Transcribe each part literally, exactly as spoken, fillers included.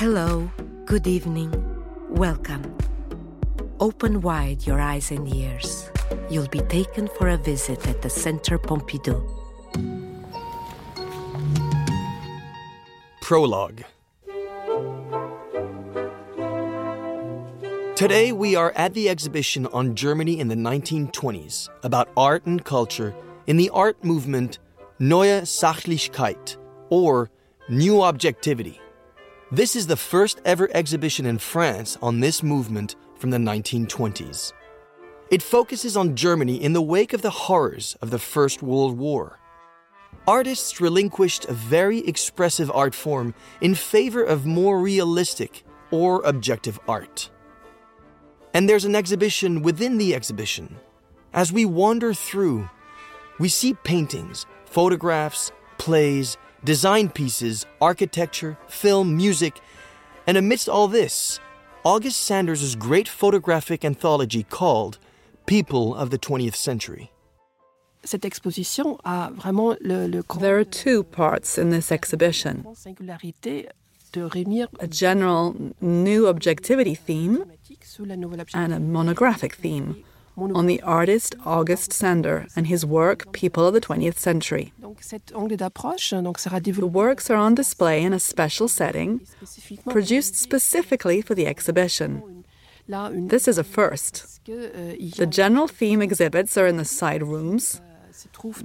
Hello, good evening, welcome. Open wide your eyes and ears. You'll be taken for a visit at the Centre Pompidou. Prologue. Today we are at the exhibition on Germany in the nineteen twenties about art and culture in the art movement Neue Sachlichkeit, or New Objectivity. This is the first ever exhibition in France on this movement from the nineteen twenties. It focuses on Germany in the wake of the horrors of the First World War. Artists relinquished a very expressive art form in favor of more realistic or objective art. And there's an exhibition within the exhibition. As we wander through, we see paintings, photographs, plays, design pieces, architecture, film, music, and amidst all this, August Sander's great photographic anthology called People of the twentieth Century. There are two parts in this exhibition. A general new objectivity theme and a monographic theme on the artist August Sander and his work, People of the twentieth Century. The works are on display in a special setting, produced specifically for the exhibition. This is a first. The general theme exhibits are in the side rooms.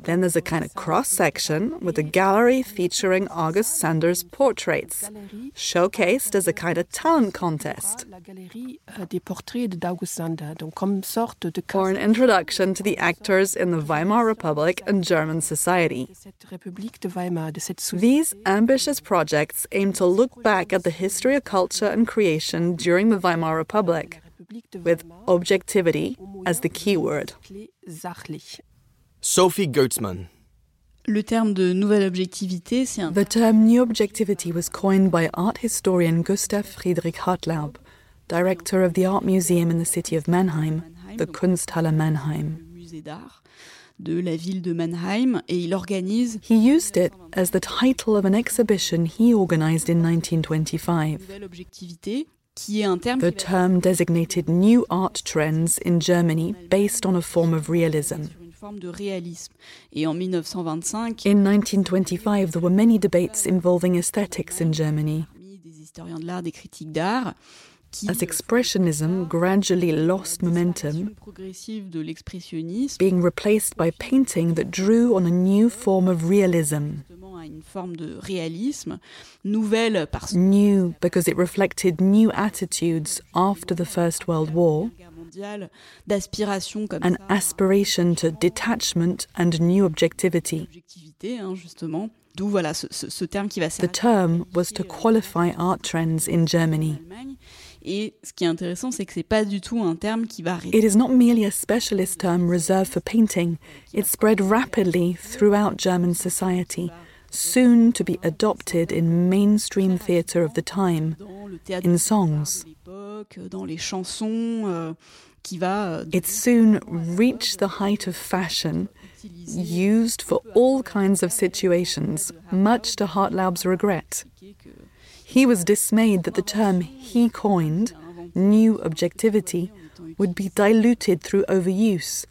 Then there's a kind of cross-section with a gallery featuring August Sander's portraits, showcased as a kind of talent contest, or an introduction to the actors in the Weimar Republic and German society. These ambitious projects aim to look back at the history of culture and creation during the Weimar Republic, with objectivity as the key word. Sophie Gertzmann. The term new objectivity was coined by art historian Gustav Friedrich Hartlaub, director of the art museum in the city of Mannheim, the Kunsthalle Mannheim. He used it as the title of an exhibition he organized in nineteen twenty-five. The term designated new art trends in Germany based on a form of realism. In nineteen twenty-five, there were many debates involving aesthetics in Germany, as expressionism gradually lost momentum, being replaced by painting that drew on a new form of realism. New because it reflected new attitudes after the First World War, an aspiration to detachment and new objectivity. The term was to qualify art trends in Germany. It is not merely a specialist term reserved for painting. It spread rapidly throughout German society, soon to be adopted in mainstream theatre of the time, in songs. It soon reached the height of fashion, used for all kinds of situations, much to Hartlaub's regret. He was dismayed that the term he coined, new objectivity, would be diluted through overuse,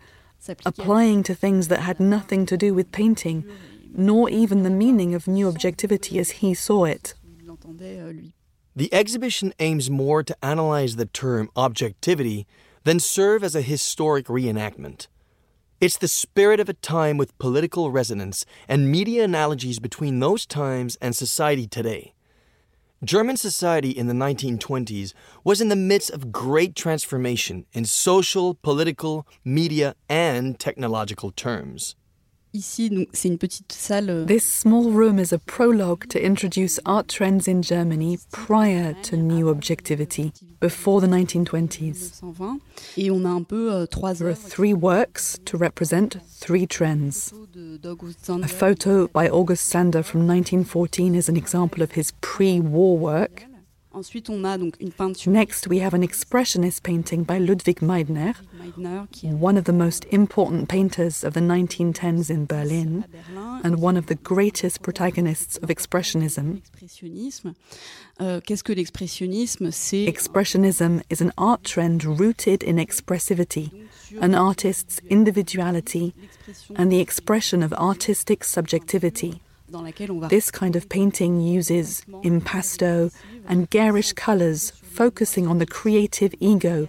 applying to things that had nothing to do with painting, nor even the meaning of new objectivity as he saw it. The exhibition aims more to analyze the term objectivity than serve as a historic reenactment. It's the spirit of a time with political resonance and media analogies between those times and society today. German society in the nineteen twenties was in the midst of great transformation in social, political, media, and technological terms. This small room is a prologue to introduce art trends in Germany prior to new objectivity, before the nineteen twenties. There are three works to represent three trends. A photo by August Sander from nineteen fourteen is an example of his pre-war work. Ensuite, on a donc une peinture. Next, we have an expressionist painting by Ludwig Meidner, one of the most important painters of the nineteen tens in Berlin, and one of the greatest protagonists of expressionism. Qu'est-ce que l'expressionnisme? C'est Expressionism is an art trend rooted in expressivity, an artist's individuality, and the expression of artistic subjectivity. This kind of painting uses impasto and garish colours, focusing on the creative ego,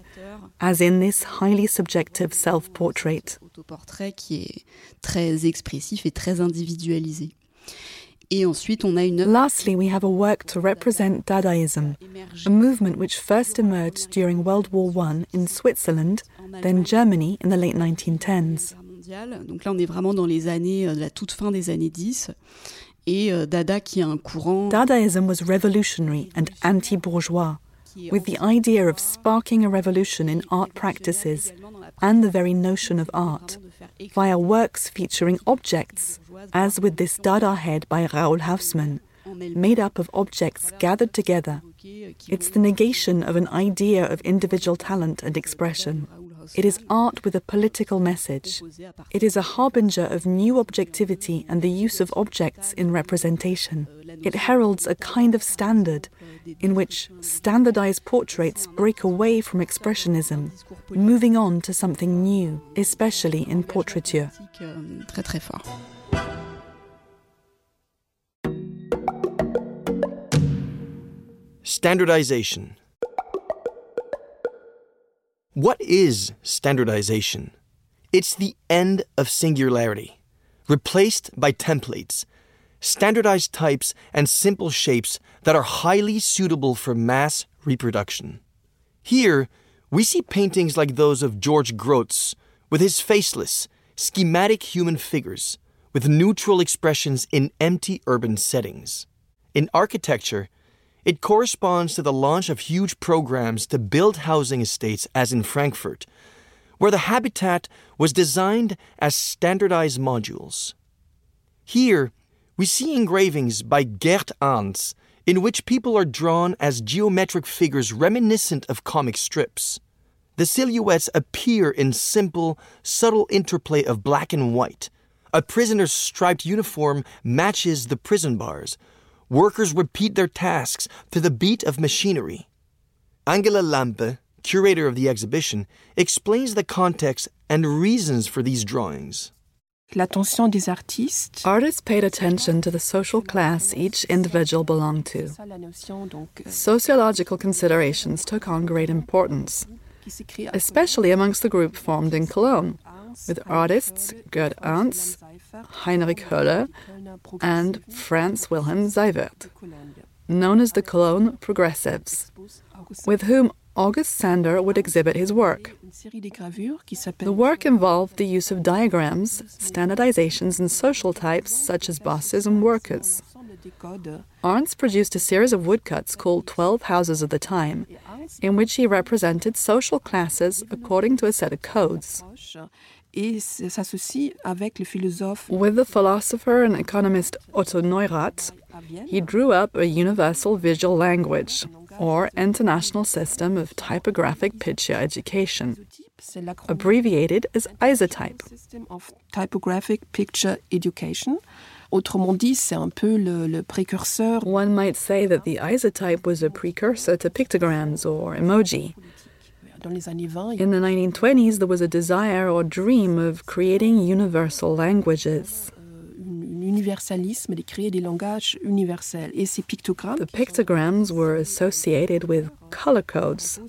as in this highly subjective self-portrait. Autoportrait qui est très expressif et très individualisé. Et ensuite, on a une... Lastly, we have a work to represent Dadaism, a movement which first emerged during World War One in Switzerland, then Germany in the late nineteen tens. Donc là, on est vraiment dans les années, la toute fin des années dix. Et euh, Dada qui a un courant... Dadaism was revolutionary and anti-bourgeois, with the idea of sparking a revolution in art practices and the very notion of art, via works featuring objects, as with this Dada head by Raoul Hausmann, made up of objects gathered together. It's the negation of an idea of individual talent and expression. It is art with a political message. It is a harbinger of new objectivity and the use of objects in representation. It heralds a kind of standard in which standardized portraits break away from expressionism, moving on to something new, especially in portraiture. Très, très fort. Standardization. What is standardization? It's the end of singularity, replaced by templates, standardized types and simple shapes that are highly suitable for mass reproduction. Here, we see paintings like those of George Grosz, with his faceless, schematic human figures, with neutral expressions in empty urban settings. In architecture, it corresponds to the launch of huge programs to build housing estates, as in Frankfurt, where the habitat was designed as standardized modules. Here, we see engravings by Gerd Arntz in which people are drawn as geometric figures reminiscent of comic strips. The silhouettes appear in simple, subtle interplay of black and white. A prisoner's striped uniform matches the prison bars. Workers repeat their tasks to the beat of machinery. Angela Lampe, curator of the exhibition, explains the context and reasons for these drawings. L'attention des artistes. Artists paid attention to the social class each individual belonged to. Sociological considerations took on great importance, especially amongst the group formed in Cologne, with artists Gerd Arntz, Heinrich Höller, and Franz Wilhelm Seiwert, known as the Cologne Progressives, with whom August Sander would exhibit his work. The work involved the use of diagrams, standardizations, and social types such as bosses and workers. Arntz produced a series of woodcuts called Twelve Houses of the Time, in which he represented social classes according to a set of codes. With the philosopher and economist Otto Neurath, he drew up a universal visual language, or international system of typographic picture education, abbreviated as isotype. Typographic picture education. Autrement dit, c'est un peu le, le précurseur. One might say that the isotype was a precursor to pictograms or emoji. In the nineteen twenties, there was a desire or dream of creating universal languages. The pictograms were associated with color codes,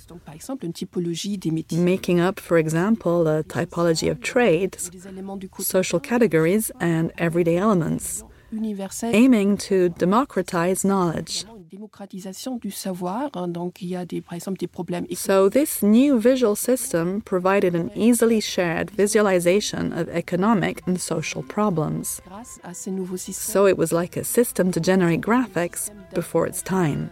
making up, for example, a typology of trades, social categories, and everyday elements, aiming to democratize knowledge. So this new visual system provided an easily shared visualization of economic and social problems. So it was like a system to generate graphics before its time.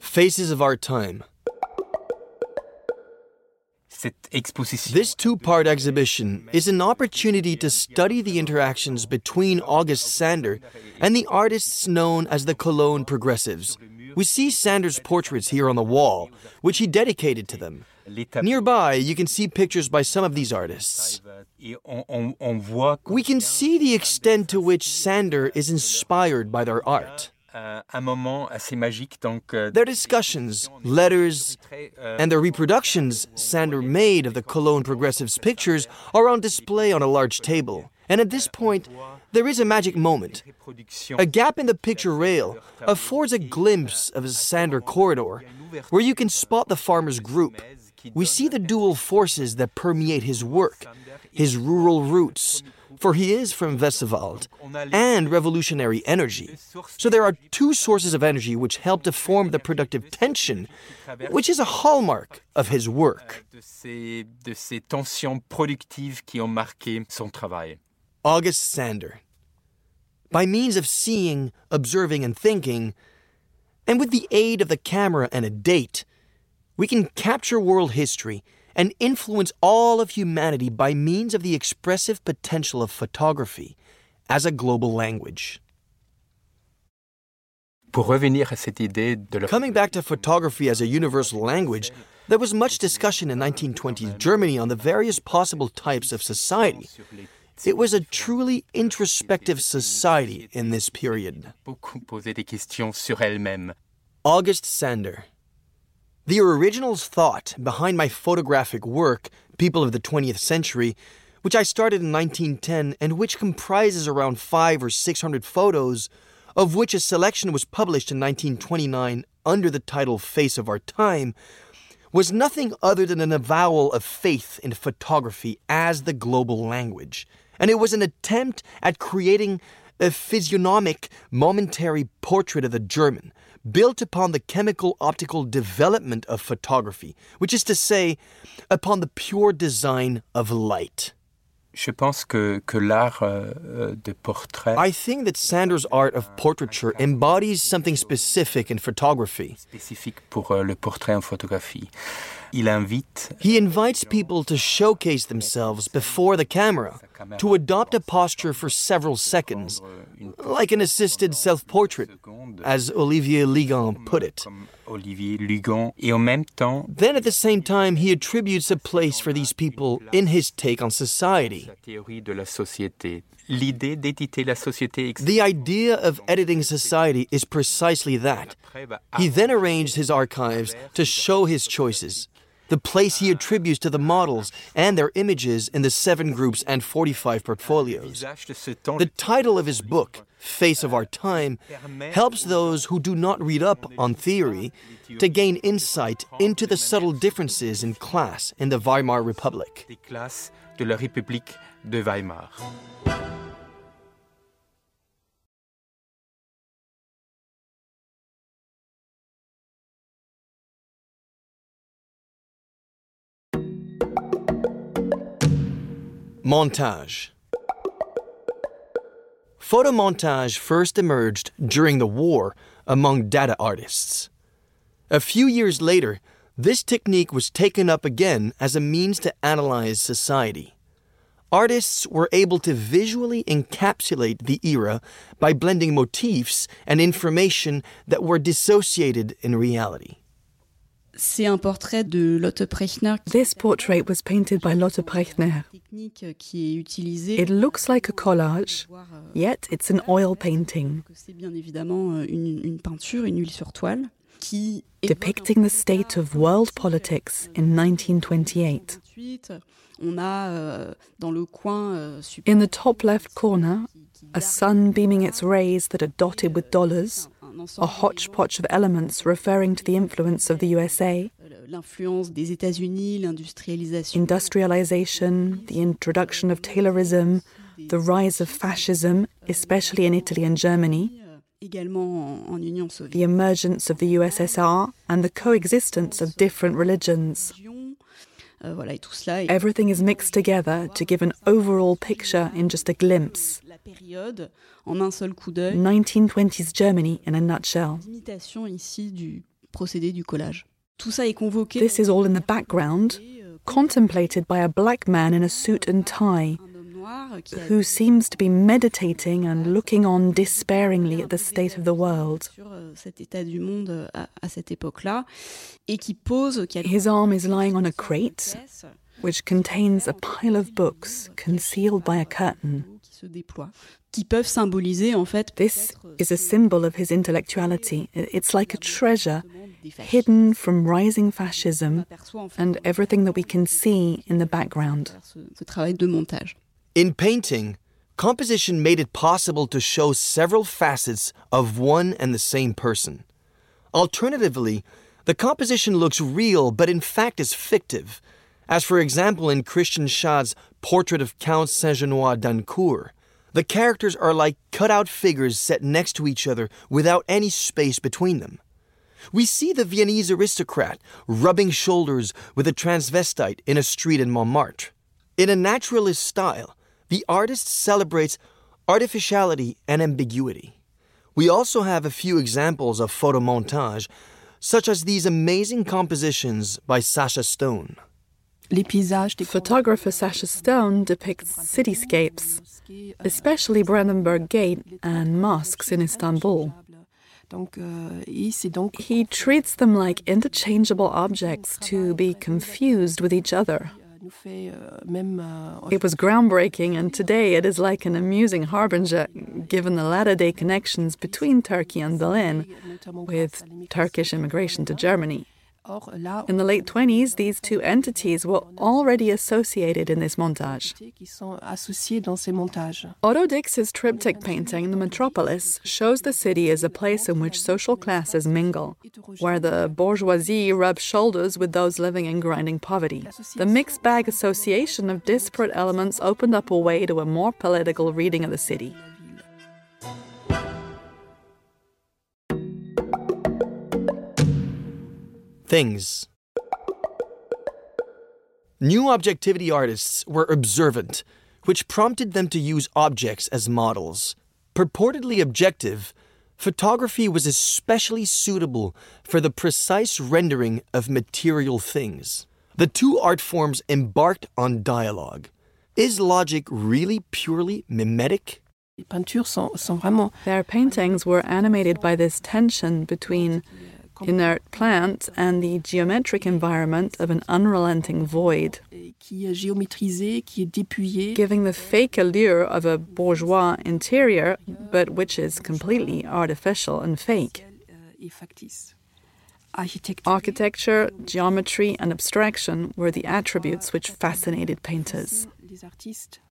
Faces of our time. This two-part exhibition is an opportunity to study the interactions between August Sander and the artists known as the Cologne Progressives. We see Sander's portraits here on the wall, which he dedicated to them. Nearby, you can see pictures by some of these artists. We can see the extent to which Sander is inspired by their art. Their discussions, letters, and the reproductions Sander made of the Cologne Progressives' pictures are on display on a large table. And at this point, there is a magic moment. A gap in the picture rail affords a glimpse of a Sander corridor, where you can spot the farmers' group. We see the dual forces that permeate his work, his rural roots, for he is from Vesewald, and revolutionary energy. So there are two sources of energy which help to form the productive tension, which is a hallmark of his work. August Sander. By means of seeing, observing, and thinking, and with the aid of the camera and a date, we can capture world history and influence all of humanity by means of the expressive potential of photography as a global language. Coming back to photography as a universal language, there was much discussion in nineteen twenties Germany on the various possible types of society. It was a truly introspective society in this period. August Sander. The original's thought behind my photographic work, People of the twentieth Century, which I started in nineteen ten and which comprises around five or six hundred photos, of which a selection was published in nineteen twenty-nine under the title Face of Our Time, was nothing other than an avowal of faith in photography as the global language. And it was an attempt at creating a physiognomic, momentary portrait of the German, built upon the chemical-optical development of photography, which is to say, upon the pure design of light. I think that Sander's art of portraiture embodies something specific in photography. He invites people to showcase themselves before the camera, to adopt a posture for several seconds, like an assisted self-portrait, as Olivier Lugon put it. Then at the same time, he attributes a place for these people in his take on society. The idea of editing society is precisely that. He then arranged his archives to show his choices, the place he attributes to the models and their images in the seven groups and forty-five portfolios. The title of his book, Face of Our Time, helps those who do not read up on theory to gain insight into the subtle differences in class in the Weimar Republic. Montage. Photomontage first emerged during the war among data artists. A few years later, this technique was taken up again as a means to analyze society. Artists were able to visually encapsulate the era by blending motifs and information that were dissociated in reality. This portrait was painted by Lotte Prechner. It looks like a collage, yet it's an oil painting, depicting the state of world politics in nineteen twenty-eight. In the top left corner, a sun beaming its rays that are dotted with dollars, a hodgepodge of elements referring to the influence of the U S A, industrialization, the introduction of Taylorism, the rise of fascism, especially in Italy and Germany, the emergence of the U S S R, and the coexistence of different religions. Everything is mixed together to give an overall picture in just a glimpse. nineteen twenties Germany in a nutshell. This is all in the background, contemplated by a black man in a suit and tie, who seems to be meditating and looking on despairingly at the state of the world. His arm is lying on a crate, which contains a pile of books concealed by a curtain. This is a symbol of his intellectuality. It's like a treasure hidden from rising fascism and everything that we can see in the background. In painting, composition made it possible to show several facets of one and the same person. Alternatively, the composition looks real but in fact is fictive, as for example in Christian Schade's portrait of Count Saint-Genois d'Ancourt. The characters are like cut-out figures set next to each other without any space between them. We see the Viennese aristocrat rubbing shoulders with a transvestite in a street in Montmartre. In a naturalist style, the artist celebrates artificiality and ambiguity. We also have a few examples of photomontage, such as these amazing compositions by Sasha Stone. Photographer Sasha Stone depicts cityscapes, especially Brandenburg Gate and mosques in Istanbul. He treats them like interchangeable objects to be confused with each other. It was groundbreaking, and today it is like an amusing harbinger, given the latter-day connections between Turkey and Berlin, with Turkish immigration to Germany. In the late twenties, these two entities were already associated in this montage. Otto Dix's triptych painting, The Metropolis, shows the city as a place in which social classes mingle, where the bourgeoisie rubs shoulders with those living in grinding poverty. The mixed bag association of disparate elements opened up a way to a more political reading of the city. Things. New objectivity artists were observant, which prompted them to use objects as models. Purportedly objective, photography was especially suitable for the precise rendering of material things. The two art forms embarked on dialogue. Is logic really purely mimetic? Their paintings were animated by this tension between inert plant and the geometric environment of an unrelenting void, giving the fake allure of a bourgeois interior, but which is completely artificial and fake. Architecture, geometry, and abstraction were the attributes which fascinated painters.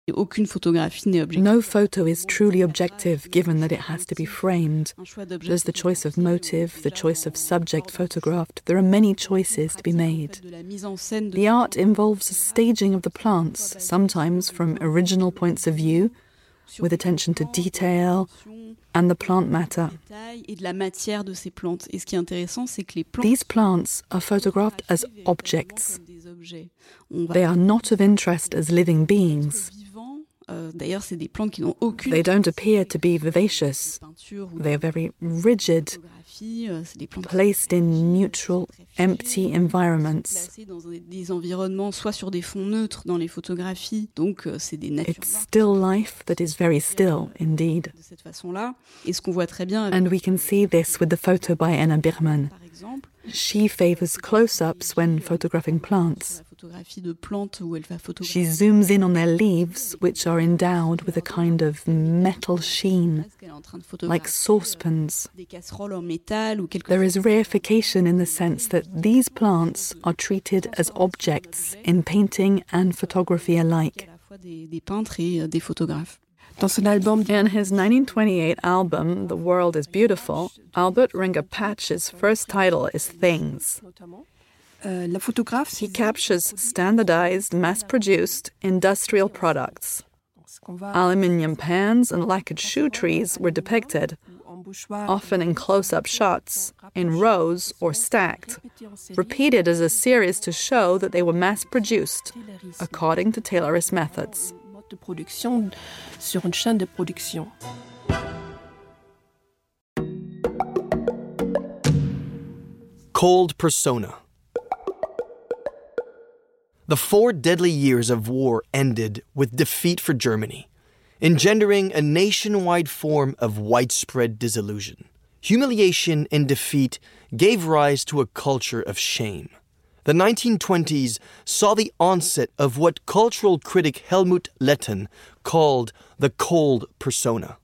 No photo is truly objective, given that it has to be framed. There's the choice of motive, the choice of subject photographed. There are many choices to be made. The art involves a staging of the plants, sometimes from original points of view, with attention to detail and the plant matter. These plants are photographed as objects. They are not of interest as living beings. They don't appear to be vivacious. They are very rigid, placed in neutral, empty environments. It's still life that is very still, indeed. And we can see this with the photo by Anna Birman. She favors close-ups when photographing plants. She zooms in on their leaves, which are endowed with a kind of metal sheen, like saucepans. There is reification in the sense that these plants are treated as objects in painting and photography alike. In his nineteen twenty-eight album, The World is Beautiful, Albert Ringerpatch's first title is Things. He captures standardized, mass-produced industrial products. Aluminium pans and lacquered shoe trees were depicted, often in close-up shots, in rows or stacked, repeated as a series to show that they were mass-produced, according to Taylorist methods. De production sur une chaîne de production. Cold persona. The four deadly years of war ended with defeat for Germany, engendering a nationwide form of widespread disillusion. Humiliation and defeat gave rise to a culture of shame. The nineteen twenties saw the onset of what cultural critic Helmut Letten called the cold persona.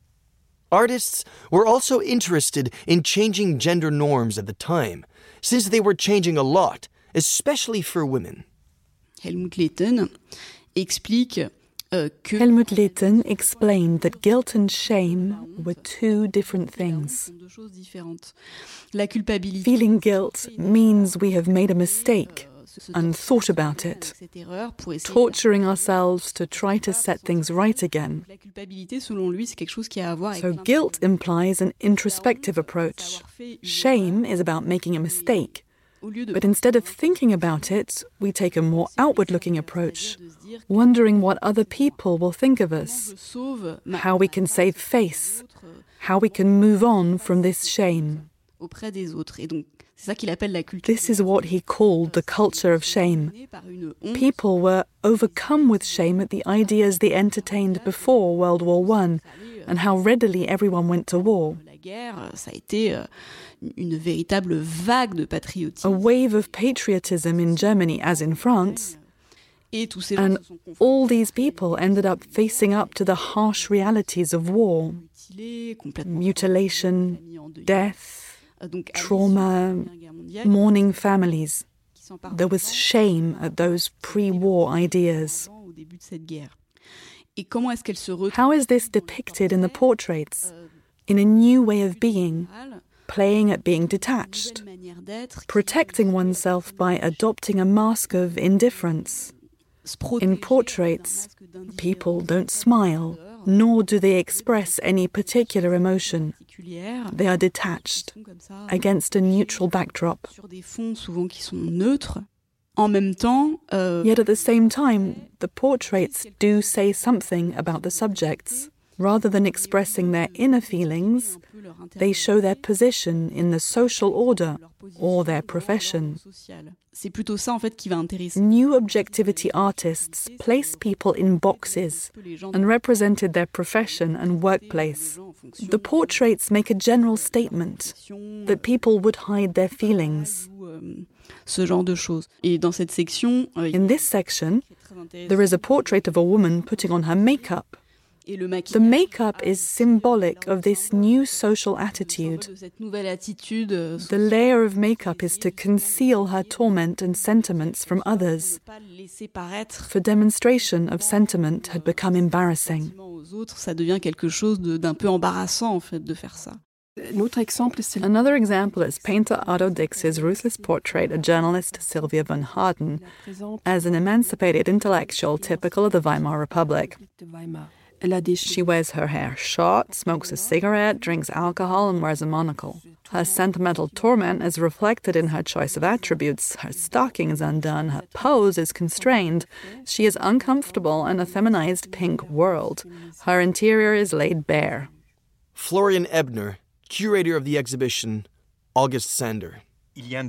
Artists were also interested in changing gender norms at the time, since they were changing a lot, especially for women. Helmut Letten explique uh, que Helmut Letten explained that guilt and shame were two different things. La culpabilité. Feeling guilt means we have made a mistake and thought about it, torturing ourselves to try to set things right again. So guilt implies an introspective approach. Shame is about making a mistake. But instead of thinking about it, we take a more outward-looking approach, wondering what other people will think of us, how we can save face, how we can move on from this shame. This is what he called the culture of shame. People were overcome with shame at the ideas they entertained before World War One and how readily everyone went to war. A wave of patriotism in Germany, as in France, and all these people ended up facing up to the harsh realities of war, mutilation, death, trauma, mourning families. There was shame at those pre-war ideas. How is this depicted in the portraits? In a new way of being, playing at being detached, protecting oneself by adopting a mask of indifference. In portraits, people don't smile, nor do they express any particular emotion. They are detached, against a neutral backdrop. Yet at the same time, the portraits do say something about the subjects. Rather than expressing their inner feelings, they show their position in the social order or their profession. New objectivity artists placed people in boxes and represented their profession and workplace. The portraits make a general statement that people would hide their feelings. In this section, there is a portrait of a woman putting on her makeup. The makeup is symbolic of this new social attitude. The layer of makeup is to conceal her torment and sentiments from others, for demonstration of sentiment had become embarrassing. Another example is painter Otto Dix's ruthless portrait of journalist Sylvia von Harden as an emancipated intellectual typical of the Weimar Republic. She wears her hair short, smokes a cigarette, drinks alcohol, and wears a monocle. Her sentimental torment is reflected in her choice of attributes. Her stocking is undone, her pose is constrained. She is uncomfortable in a feminized pink world. Her interior is laid bare. Florian Ebner, curator of the exhibition, August Sander. There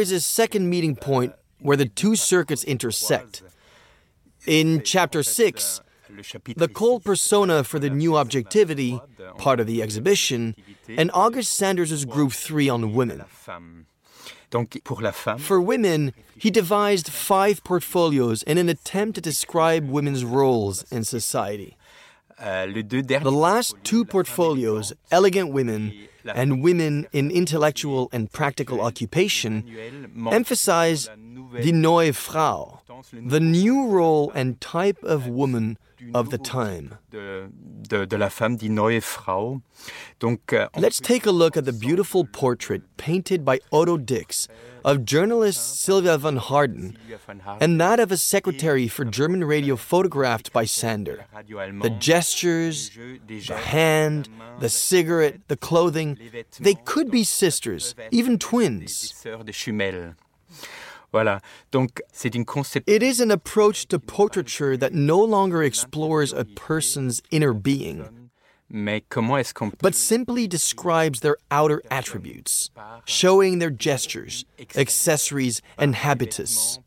is a second meeting point where the two circuits intersect. In Chapter six, the cold persona for the new objectivity, part of the exhibition, and August Sanders's group three on women. For women, he devised five portfolios in an attempt to describe women's roles in society. The last two portfolios, Elegant Women and Women in Intellectual and Practical Occupation, emphasize the Neue Frau, the new role and type of woman of the time. Let's take a look at the beautiful portrait painted by Otto Dix of journalist Sylvia von Harden and that of a secretary for German radio photographed by Sander. The gestures, the hand, the cigarette, the clothing, they could be sisters, even twins. It is an approach to portraiture that no longer explores a person's inner being, but simply describes their outer attributes, showing their gestures, accessories, and habitus.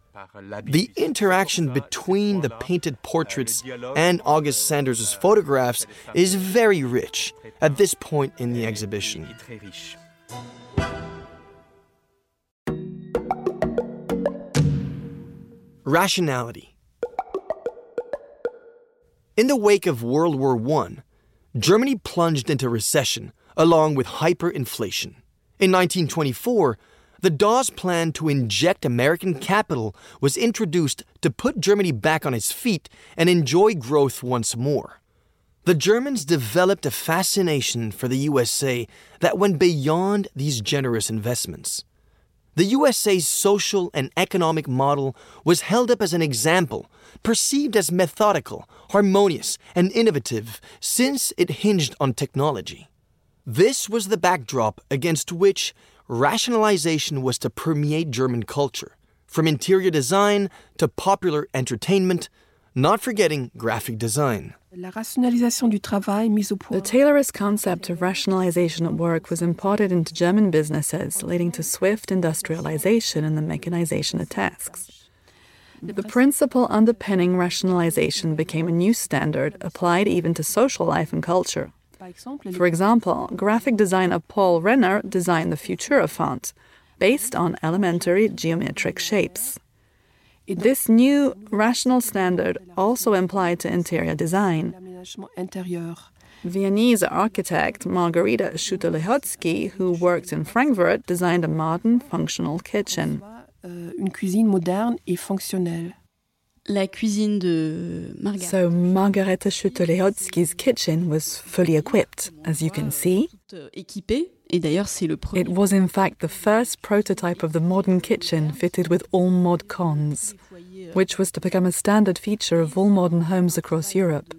The interaction between the painted portraits and August Sander's photographs is very rich at this point in the exhibition. Rationality. In the wake of World War One, Germany plunged into recession along with hyperinflation. In nineteen twenty-four, the Dawes plan to inject American capital was introduced to put Germany back on its feet and enjoy growth once more. The Germans developed a fascination for the U S A that went beyond these generous investments. The U S A's social and economic model was held up as an example, perceived as methodical, harmonious, and innovative since it hinged on technology. This was the backdrop against which rationalization was to permeate German culture, from interior design to popular entertainment, not forgetting graphic design. The Taylorist concept of rationalization at work was imported into German businesses, leading to swift industrialization and the mechanization of tasks. The principle underpinning rationalization became a new standard, applied even to social life and culture. For example, graphic designer Paul Renner designed the Futura font, based on elementary geometric shapes. This new rational standard also applied to interior design. Viennese architect Margarete Schütte-Lihotzky, who worked in Frankfurt, designed a modern, functional kitchen. Une cuisine moderne et fonctionnelle. La cuisine de Margarete. So Margarete Schütte-Lihotzky's kitchen was fully equipped, as you can see. It was in fact the first prototype of the modern kitchen fitted with all mod cons, which was to become a standard feature of all modern homes across Europe.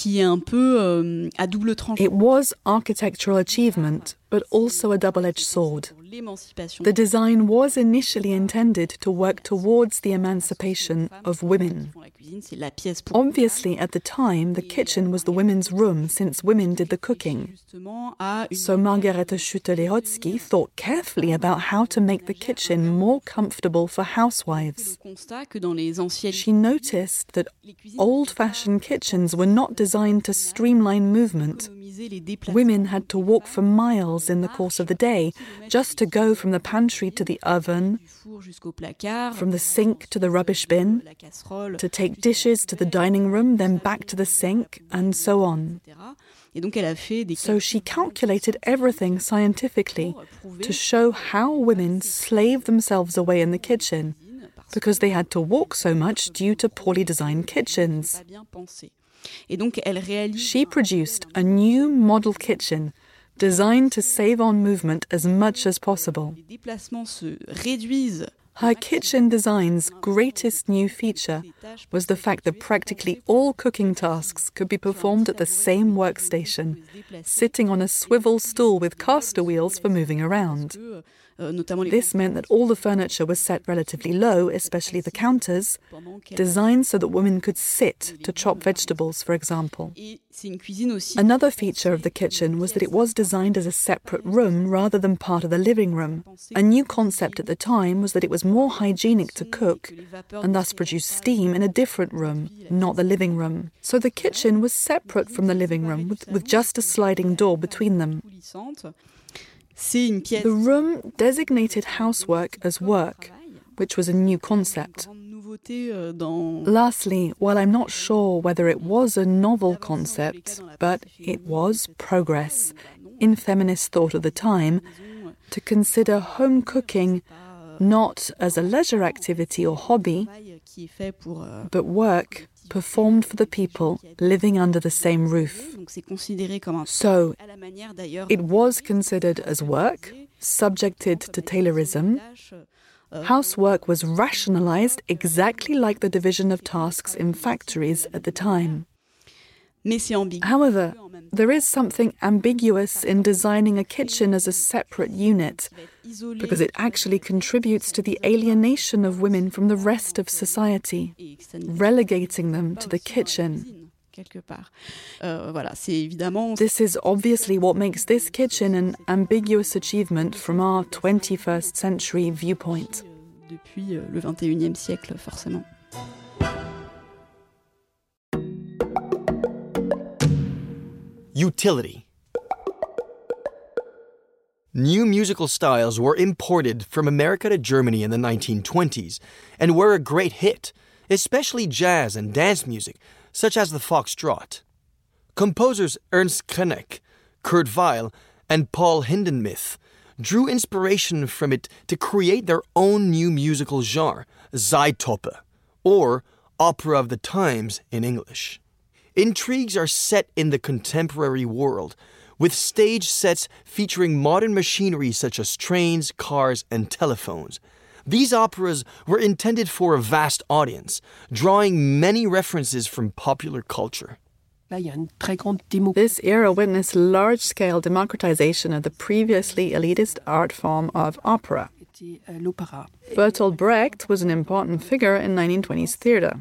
It was architectural achievement, but also a double-edged sword. The design was initially intended to work towards the emancipation of women. Obviously, at the time, the kitchen was the women's room, since women did the cooking. So Margarete Schütte-Lihotzky thought carefully about how to make the kitchen more comfortable for housewives. She noticed that old-fashioned kitchens were not designed to streamline movement. Women had to walk for miles in the course of the day just to go from the pantry to the oven, from the sink to the rubbish bin, to take dishes to the dining room, then back to the sink, and so on. So she calculated everything scientifically to show how women slave themselves away in the kitchen because they had to walk so much due to poorly designed kitchens. She produced a new model kitchen designed to save on movement as much as possible. Her kitchen design's greatest new feature was the fact that practically all cooking tasks could be performed at the same workstation, sitting on a swivel stool with caster wheels for moving around. This meant that all the furniture was set relatively low, especially the counters, designed so that women could sit to chop vegetables, for example. Another feature of the kitchen was that it was designed as a separate room rather than part of the living room. A new concept at the time was that it was more hygienic to cook and thus produce steam in a different room, not the living room. So the kitchen was separate from the living room, with, with just a sliding door between them. The room designated housework as work, which was a new concept. Lastly, while I'm not sure whether it was a novel concept, but it was progress in feminist thought of the time, to consider home cooking not as a leisure activity or hobby, but work performed for the people living under the same roof. So, it was considered as work, subjected to Taylorism. Housework was rationalized exactly like the division of tasks in factories at the time. However, there is something ambiguous in designing a kitchen as a separate unit, because it actually contributes to the alienation of women from the rest of society, relegating them to the kitchen. This is obviously what makes this kitchen an ambiguous achievement from our twenty-first century viewpoint. depuis le vingt et unième siècle, forcément. Utility. New musical styles were imported from America to Germany in the nineteen twenties and were a great hit, especially jazz and dance music, such as the foxtrot. Composers Ernst Krenek, Kurt Weill, and Paul Hindemith drew inspiration from it to create their own new musical genre, Zeitoper, or opera of the times in English. Intrigues are set in the contemporary world, with stage sets featuring modern machinery such as trains, cars, and telephones. These operas were intended for a vast audience, drawing many references from popular culture. This era witnessed large-scale democratization of the previously elitist art form of opera. Bertolt Brecht was an important figure in nineteen twenties theatre.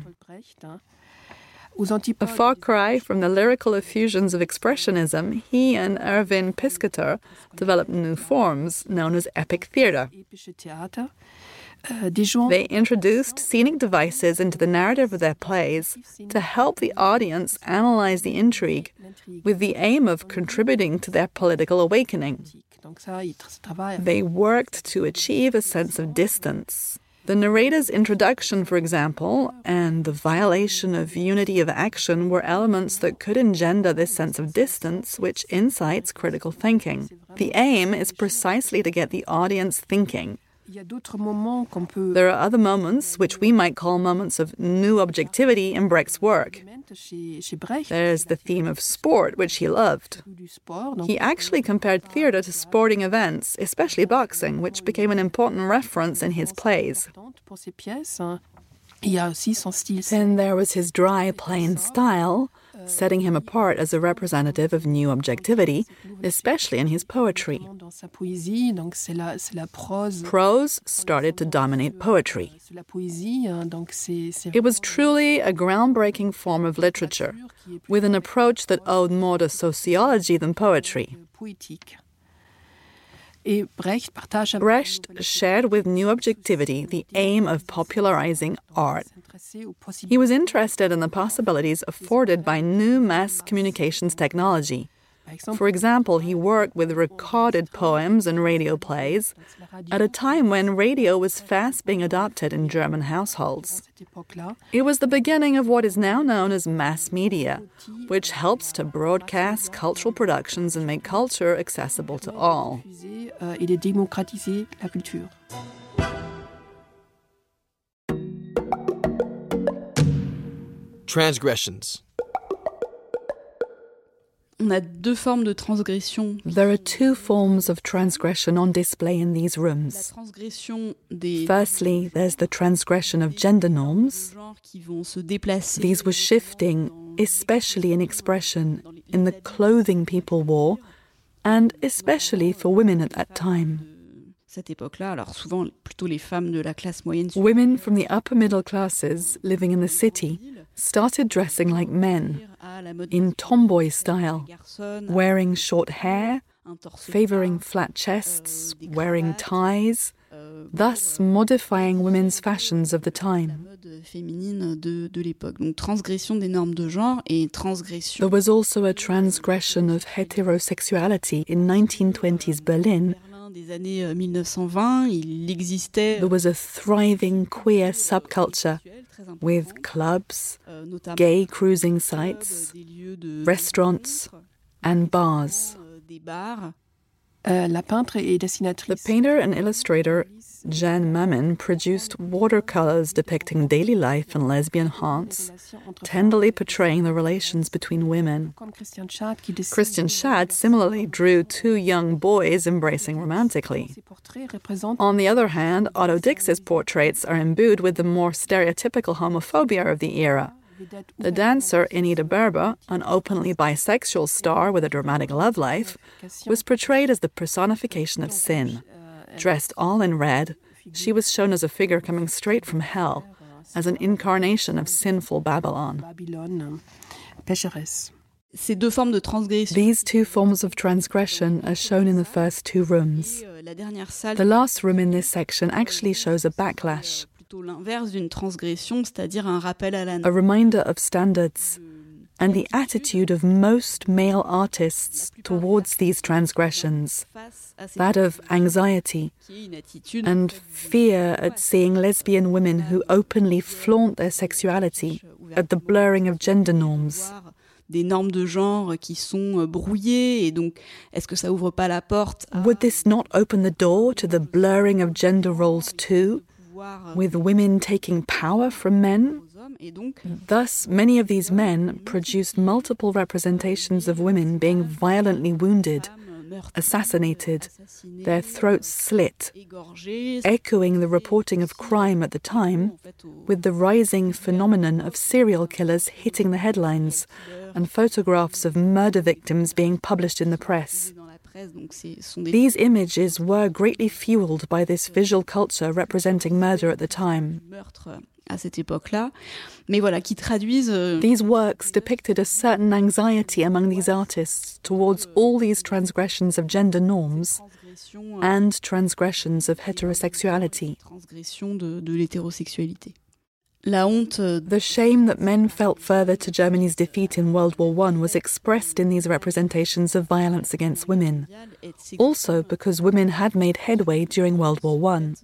A far cry from the lyrical effusions of Expressionism, he and Erwin Piscator developed new forms known as epic theatre. They introduced scenic devices into the narrative of their plays to help the audience analyze the intrigue with the aim of contributing to their political awakening. They worked to achieve a sense of distance. The narrator's introduction, for example, and the violation of unity of action were elements that could engender this sense of distance, which incites critical thinking. The aim is precisely to get the audience thinking. There are other moments, which we might call moments of new objectivity in Brecht's work. There's the theme of sport, which he loved. He actually compared theatre to sporting events, especially boxing, which became an important reference in his plays. Then there was his dry, plain style, setting him apart as a representative of new objectivity, especially in his poetry. Prose started to dominate poetry. It was truly a groundbreaking form of literature, with an approach that owed more to sociology than poetry. Brecht shared with new objectivity the aim of popularizing art. He was interested in the possibilities afforded by new mass communications technology. For example, he worked with recorded poems and radio plays at a time when radio was fast being adopted in German households. It was the beginning of what is now known as mass media, which helps to broadcast cultural productions and make culture accessible to all. Transgressions. On a deux formes de transgression. There are two forms of transgression on display in these rooms. Firstly, there's the transgression of gender norms. These were shifting, especially in expression, in the clothing people wore, and especially for women at that time. Women from the upper middle classes living in the city started dressing like men, in tomboy style, wearing short hair, favoring flat chests, wearing ties, thus modifying women's fashions of the time. There was also a transgression of heterosexuality in nineteen twenties Berlin. There was a thriving queer subculture with clubs, gay cruising sites, restaurants, and bars. The painter and illustrator Jeanne Mamin produced watercolors depicting daily life in lesbian haunts, tenderly portraying the relations between women. Christian Schad similarly drew two young boys embracing romantically. On the other hand, Otto Dix's portraits are imbued with the more stereotypical homophobia of the era. The dancer Anita Berber, an openly bisexual star with a dramatic love life, was portrayed as the personification of sin. Dressed all in red, she was shown as a figure coming straight from hell, as an incarnation of sinful Babylon. These two forms of transgression are shown in the first two rooms. The last room in this section actually shows a backlash, a reminder of standards, and the attitude of most male artists towards these transgressions, that of anxiety and fear at seeing lesbian women who openly flaunt their sexuality, at the blurring of gender norms. Des normes de genre qui sont brouillées, et donc est-ce que ça ouvre pas la porte à... Would this not open the door to the blurring of gender roles too, with women taking power from men? Thus, many of these men produced multiple representations of women being violently wounded, assassinated, their throats slit, echoing the reporting of crime at the time, with the rising phenomenon of serial killers hitting the headlines and photographs of murder victims being published in the press. These images were greatly fueled by this visual culture representing murder at the time. These works depicted a certain anxiety among these artists towards all these transgressions of gender norms and transgressions of heterosexuality. The shame that men felt further to Germany's defeat in World War One was expressed in these representations of violence against women, also because women had made headway during World War One.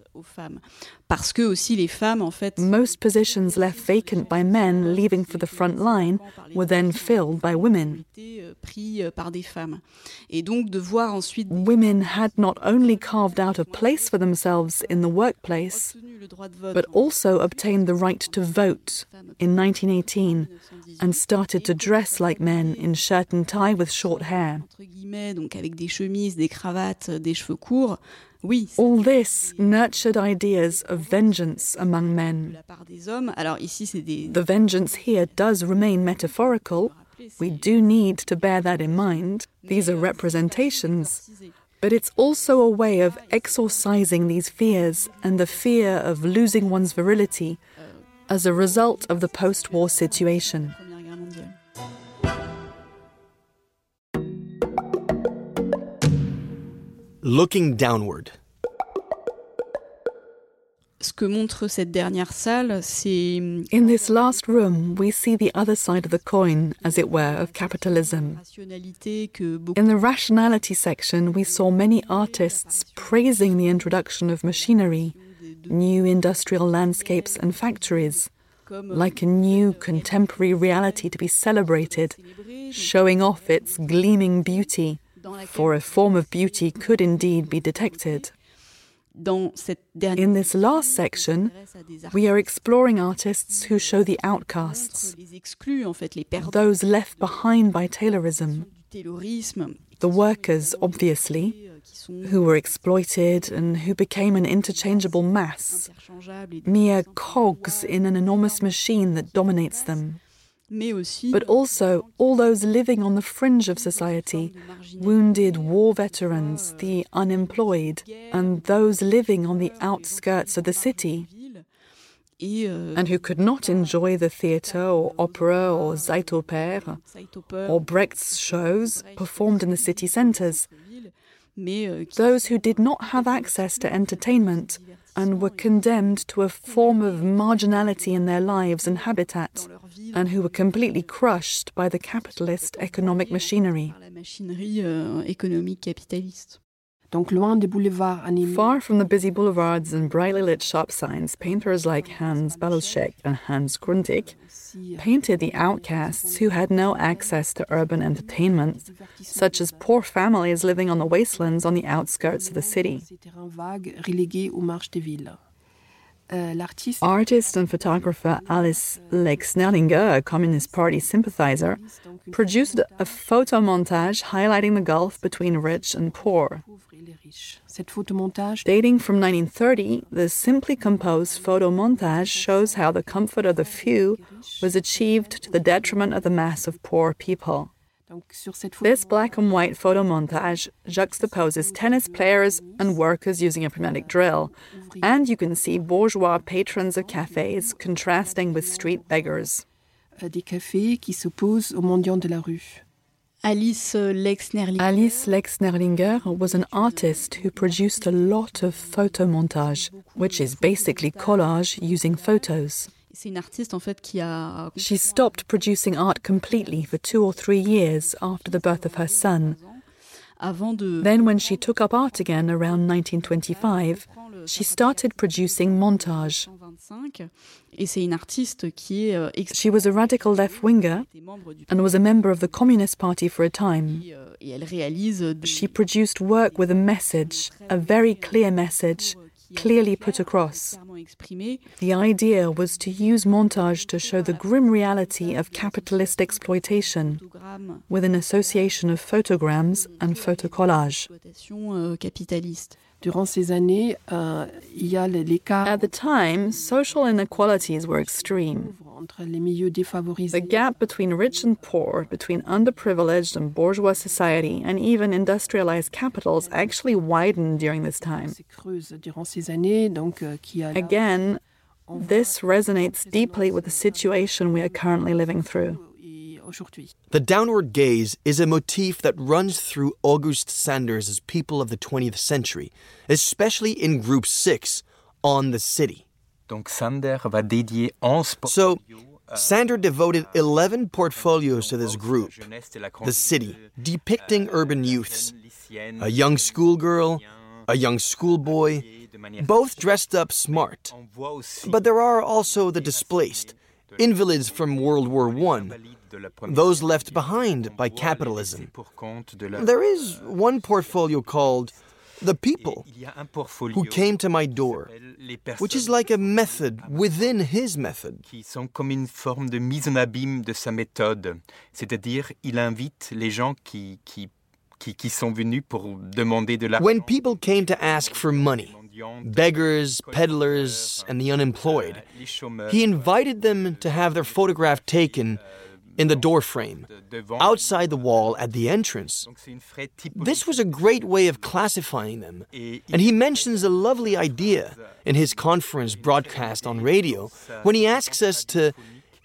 Most positions left vacant by men leaving for the front line were then filled by women. Women had not only carved out a place for themselves in the workplace, but also obtained the right to vote in nineteen eighteen and started to dress like men in shirt and tie with short hair. All this nurtured ideas of vengeance among men. The vengeance here does remain metaphorical. We do need to bear that in mind. These are representations. But it's also a way of exorcising these fears and the fear of losing one's virility as a result of the post-war situation. Looking downward. In this last room, we see the other side of the coin, as it were, of capitalism. In the rationality section, we saw many artists praising the introduction of machinery, new industrial landscapes and factories, like a new contemporary reality to be celebrated, showing off its gleaming beauty, for a form of beauty could indeed be detected. In this last section, we are exploring artists who show the outcasts, those left behind by Taylorism, the workers, obviously, who were exploited and who became an interchangeable mass, mere cogs in an enormous machine that dominates them. But also all those living on the fringe of society, wounded war veterans, the unemployed, and those living on the outskirts of the city, and who could not enjoy the theatre or opera or Zeitoper or Brecht's shows performed in the city centres, those who did not have access to entertainment and were condemned to a form of marginality in their lives and habitat, and who were completely crushed by the capitalist economic machinery. Far from the busy boulevards and brightly lit shop signs, painters like Hans Balschek and Hans Grundig painted the outcasts who had no access to urban entertainment, such as poor families living on the wastelands on the outskirts of the city. Artist and photographer Alice Lex-Nerlinger, a Communist Party sympathizer, produced a photomontage highlighting the gulf between rich and poor. Dating from nineteen thirty, the simply composed photomontage shows how the comfort of the few was achieved to the detriment of the mass of poor people. This black and white photomontage juxtaposes tennis players and workers using a pneumatic drill, and you can see bourgeois patrons of cafés contrasting with street beggars. Alice Lex-Nerlinger. Alice Lex-Nerlinger was an artist who produced a lot of photomontage, which is basically collage using photos. She stopped producing art completely for two or three years after the birth of her son. Then when she took up art again around nineteen twenty-five, she started producing montage. She was a radical left-winger and was a member of the Communist Party for a time. She produced work with a message, a very clear message, clearly put across. The idea was to use montage to show the grim reality of capitalist exploitation with an association of photograms and photocollage. At the time, social inequalities were extreme. The gap between rich and poor, between underprivileged and bourgeois society, and even industrialized capitals actually widened during this time. Again, this resonates deeply with the situation we are currently living through. The downward gaze is a motif that runs through August Sander's People of the twentieth Century, especially in Group six, On the City. So, Sander devoted eleven portfolios to this group, The City, depicting urban youths, a young schoolgirl, a young schoolboy, both dressed up smart. But there are also the displaced, invalids from World War One, those left behind by capitalism. There is one portfolio called The People Who Came to My Door, which is like a method within his method. When people came to ask for money, beggars, peddlers, and the unemployed, he invited them to have their photograph taken in the door frame, outside the wall at the entrance. This was a great way of classifying them, and he mentions a lovely idea in his conference broadcast on radio when he asks us to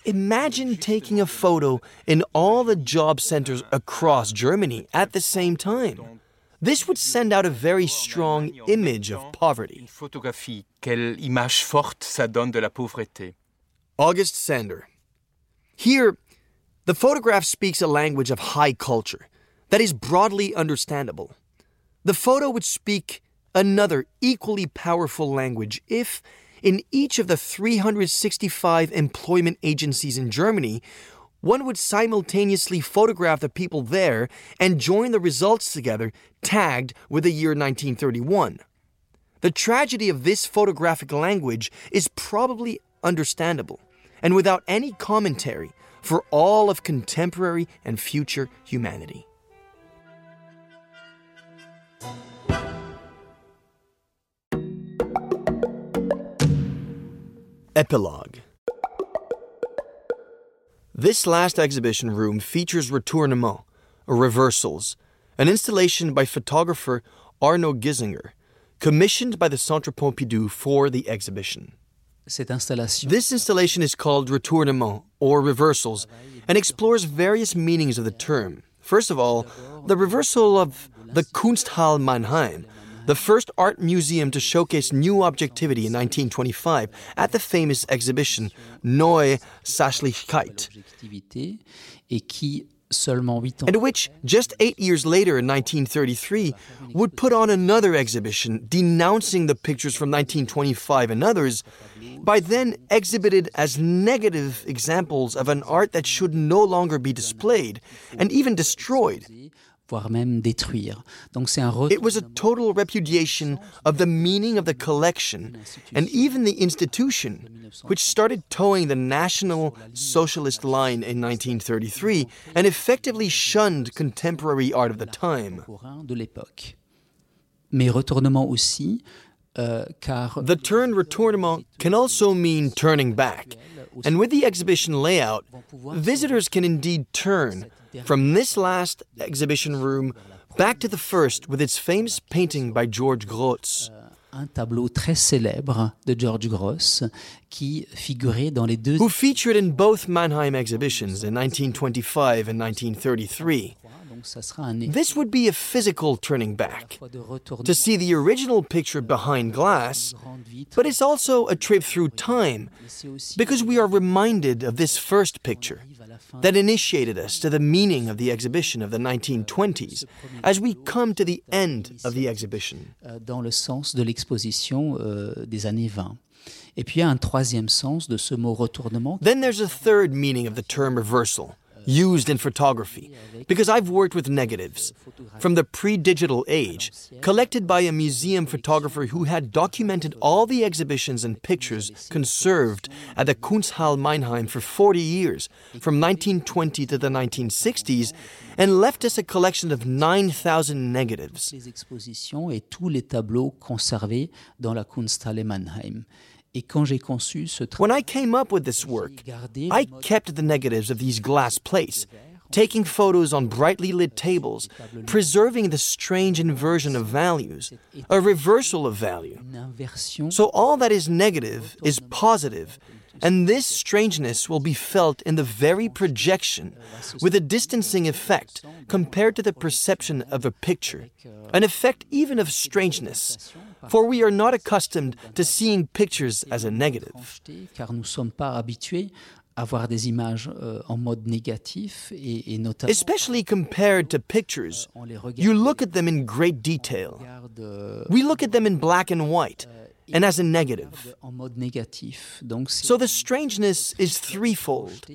imagine taking a photo in all the job centers across Germany at the same time. This would send out a very strong image of poverty. August Sander. Here, the photograph speaks a language of high culture that is broadly understandable. The photo would speak another equally powerful language if, in each of the three hundred sixty-five employment agencies in Germany, one would simultaneously photograph the people there and join the results together, tagged with the year nineteen thirty-one. The tragedy of this photographic language is probably understandable and without any commentary for all of contemporary and future humanity. Epilogue. This last exhibition room features retournements, or reversals, an installation by photographer Arno Giesinger, commissioned by the Centre Pompidou for the exhibition. This installation is called Retournement, or Reversals, and explores various meanings of the term. First of all, the reversal of the Kunsthalle Mannheim, the first art museum to showcase new objectivity in nineteen twenty-five at the famous exhibition Neue Sachlichkeit, and which, just eight years later in nineteen thirty-three, would put on another exhibition denouncing the pictures from nineteen twenty-five and others, by then exhibited as negative examples of an art that should no longer be displayed and even destroyed. It was a total repudiation of the meaning of the collection and even the institution, which started towing the National Socialist line in nineteen thirty-three and effectively shunned contemporary art of the time. The term retournement can also mean turning back, and with the exhibition layout, visitors can indeed turn from this last exhibition room back to the first with its famous painting by George Grosz. Un tableau très célèbre de George Grosz qui figurait dans les deux who featured in both Mannheim exhibitions in nineteen twenty-five and nineteen thirty-three. This would be a physical turning back, to see the original picture behind glass, but it's also a trip through time, because we are reminded of this first picture that initiated us to the meaning of the exhibition of the nineteen twenties, as we come to the end of the exhibition. Dans le sens de l'exposition des années vingt. Et puis il y a un troisième sens de ce mot retournement. Then there's a third meaning of the term reversal, used in photography, because I've worked with negatives from the pre-digital age, collected by a museum photographer who had documented all the exhibitions and pictures conserved at the Kunsthalle Mannheim for forty years, from nineteen twenty to the nineteen sixties, and left us a collection of nine thousand negatives. Les expositions et tous les tableaux conservés dans la Kunsthalle Mannheim. When I came up with this work, I kept the negatives of these glass plates, taking photos on brightly lit tables, preserving the strange inversion of values, a reversal of value. So all that is negative is positive, and this strangeness will be felt in the very projection, with a distancing effect compared to the perception of a picture, an effect even of strangeness, for we are not accustomed to seeing pictures as a negative. Car nous sommes pas habitués à voir des images en mode négatif et notamment. Especially compared to pictures, you look at them in great detail. We look at them in black and white, and as a negative. So the strangeness is threefold,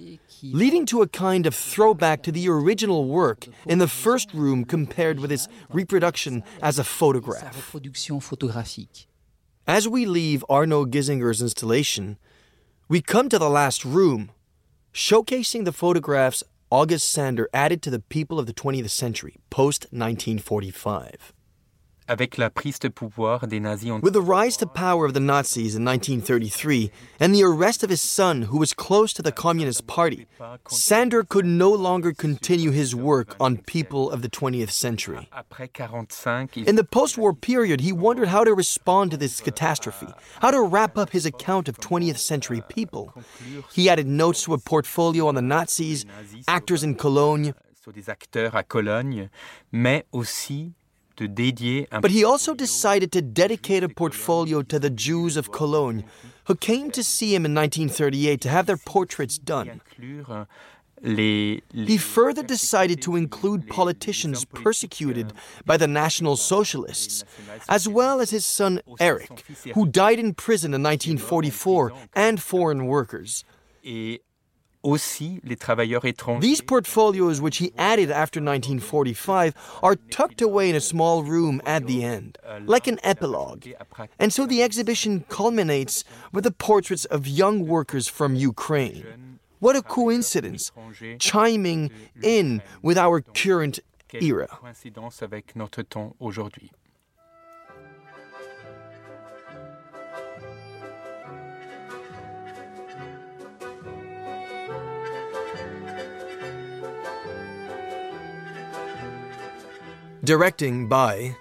leading to a kind of throwback to the original work in the first room compared with its reproduction as a photograph. As we leave Arno Gisinger's installation, we come to the last room, showcasing the photographs August Sander added to the People of the twentieth Century, post-nineteen forty-five. With the rise to power of the Nazis in nineteen thirty-three and the arrest of his son, who was close to the Communist Party, Sander could no longer continue his work on People of the twentieth Century. In the post-war period, he wondered how to respond to this catastrophe, how to wrap up his account of twentieth century people. He added notes to a portfolio on the Nazis, actors in Cologne, mais aussi but he also decided to dedicate a portfolio to the Jews of Cologne, who came to see him in nineteen thirty-eight to have their portraits done. He further decided to include politicians persecuted by the National Socialists, as well as his son Eric, who died in prison in nineteen forty-four, and foreign workers. These portfolios, which he added after nineteen forty-five, are tucked away in a small room at the end, like an epilogue. And so the exhibition culminates with the portraits of young workers from Ukraine. What a coincidence, chiming in with our current era. Directing by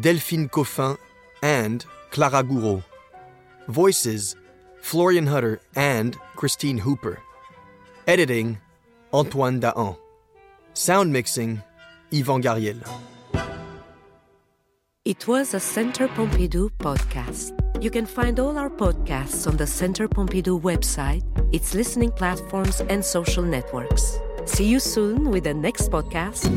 Delphine Coffin and Clara Gouraud. Voices, Florian Hutter and Christine Hooper. Editing, Antoine Dahan. Sound mixing, Yvan Gariel. It was a Centre Pompidou podcast. You can find all our podcasts on the Centre Pompidou website, its listening platforms and social networks. See you soon with the next podcast.